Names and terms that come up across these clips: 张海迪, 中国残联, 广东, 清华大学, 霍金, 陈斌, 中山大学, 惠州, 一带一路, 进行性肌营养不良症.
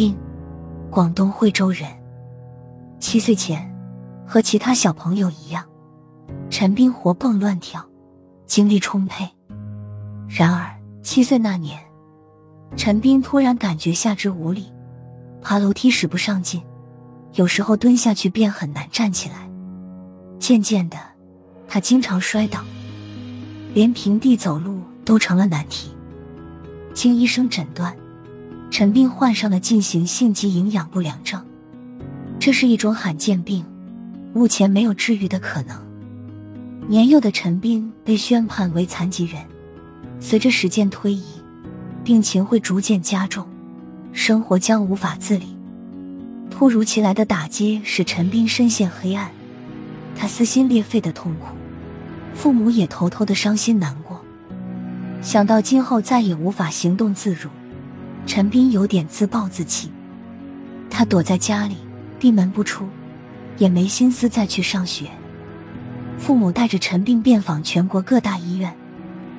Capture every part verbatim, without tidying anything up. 斌，广东惠州人。七岁前，和其他小朋友一样，陈斌活蹦乱跳，精力充沛。然而，七岁那年，陈斌突然感觉下肢无力，爬楼梯使不上劲，有时候蹲下去便很难站起来。渐渐的，他经常摔倒，连平地走路都成了难题。经医生诊断，陈斌患上了进行性及营养不良症，这是一种罕见病，目前没有治愈的可能。年幼的陈斌被宣判为残疾人，随着时间推移，病情会逐渐加重，生活将无法自理。突如其来的打击使陈斌深陷黑暗，他撕心裂肺的痛苦，父母也偷偷的伤心难过。想到今后再也无法行动自如，陈斌有点自暴自弃，他躲在家里闭门不出，也没心思再去上学。父母带着陈斌遍访全国各大医院，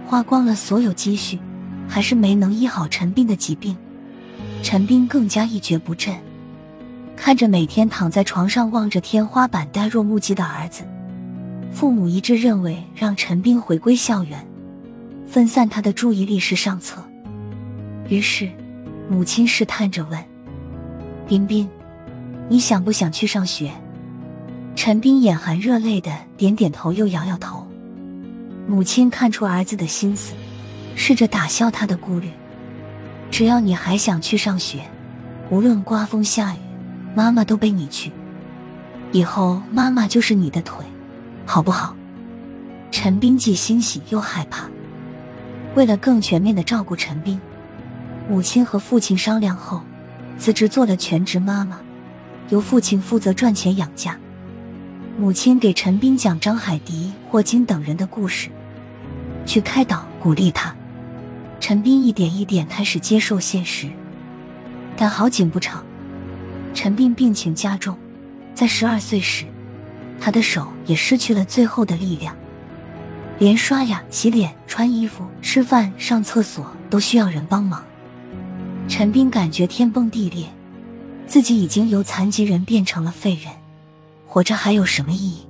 花光了所有积蓄，还是没能医好陈斌的疾病。陈斌更加一蹶不振，看着每天躺在床上望着天花板呆若木鸡的儿子，父母一致认为让陈斌回归校园，分散他的注意力是上策。于是母亲试探着问，斌斌，你想不想去上学？陈斌眼含热泪的点点头又摇摇头。母亲看出儿子的心思，试着打消他的顾虑，只要你还想去上学，无论刮风下雨，妈妈都背你去，以后妈妈就是你的腿，好不好？陈斌既欣喜又害怕。为了更全面地照顾陈斌，母亲和父亲商量后，辞职做了全职妈妈，由父亲负责赚钱养家。母亲给陈斌讲张海迪、霍金等人的故事，去开导鼓励他。陈斌一点一点开始接受现实，但好景不长，陈斌病情加重，在十二岁时，他的手也失去了最后的力量，连刷牙、洗脸、穿衣服、吃饭、上厕所都需要人帮忙。陈斌感觉天崩地裂，自己已经由残疾人变成了废人，活着还有什么意义？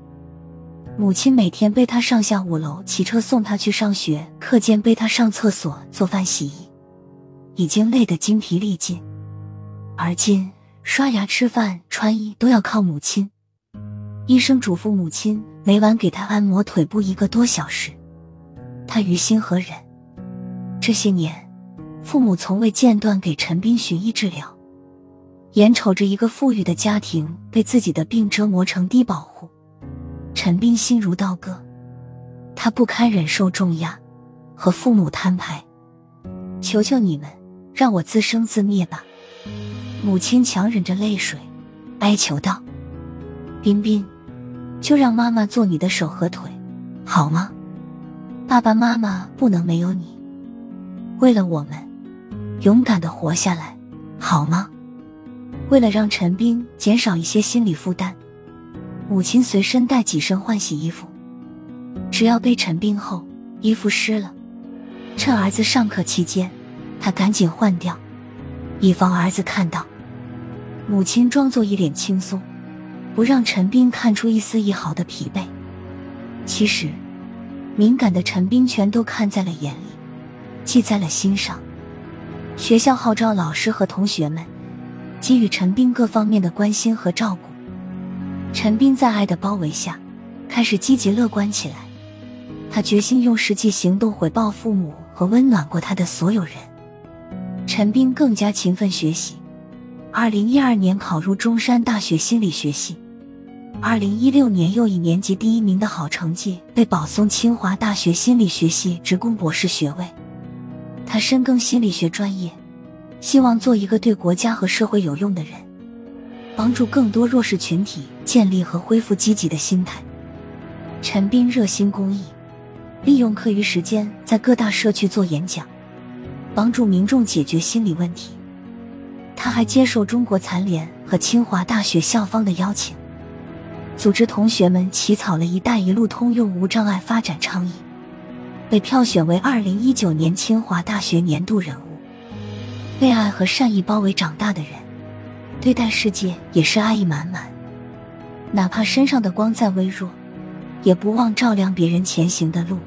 母亲每天背他上下五楼，骑车送他去上学，课间背他上厕所、做饭、洗衣，已经累得精疲力尽。而今刷牙、吃饭、穿衣都要靠母亲。医生嘱咐母亲每晚给他按摩腿部一个多小时，他于心何忍？这些年父母从未间断给陈斌寻医治疗，眼瞅着一个富裕的家庭被自己的病折磨成低保户，陈斌心如刀割，他不堪忍受重压，和父母摊牌，求求你们让我自生自灭吧。母亲强忍着泪水哀求道，彬彬，就让妈妈做你的手和腿好吗？爸爸妈妈不能没有你，为了我们勇敢地活下来好吗？为了让陈斌减少一些心理负担，母亲随身带几身换洗衣服，只要背陈斌后衣服湿了，趁儿子上课期间他赶紧换掉，以防儿子看到。母亲装作一脸轻松，不让陈斌看出一丝一毫的疲惫。其实敏感的陈斌全都看在了眼里，记在了心上。学校号召老师和同学们给予陈斌各方面的关心和照顾，陈斌在爱的包围下开始积极乐观起来，他决心用实际行动回报父母和温暖过他的所有人。陈斌更加勤奋学习，二零一二年考入中山大学心理学系，二零一六年又以年级第一名的好成绩被保送清华大学心理学系职工博士学位。他深耕心理学专业，希望做一个对国家和社会有用的人，帮助更多弱势群体建立和恢复积极的心态。陈斌热心公益，利用课余时间在各大社区做演讲，帮助民众解决心理问题。他还接受中国残联和清华大学校方的邀请，组织同学们起草了一带一路通用无障碍发展倡议，被票选为二零一九年清华大学年度人物。被爱和善意包围长大的人，对待世界也是爱意满满，哪怕身上的光再微弱，也不忘照亮别人前行的路。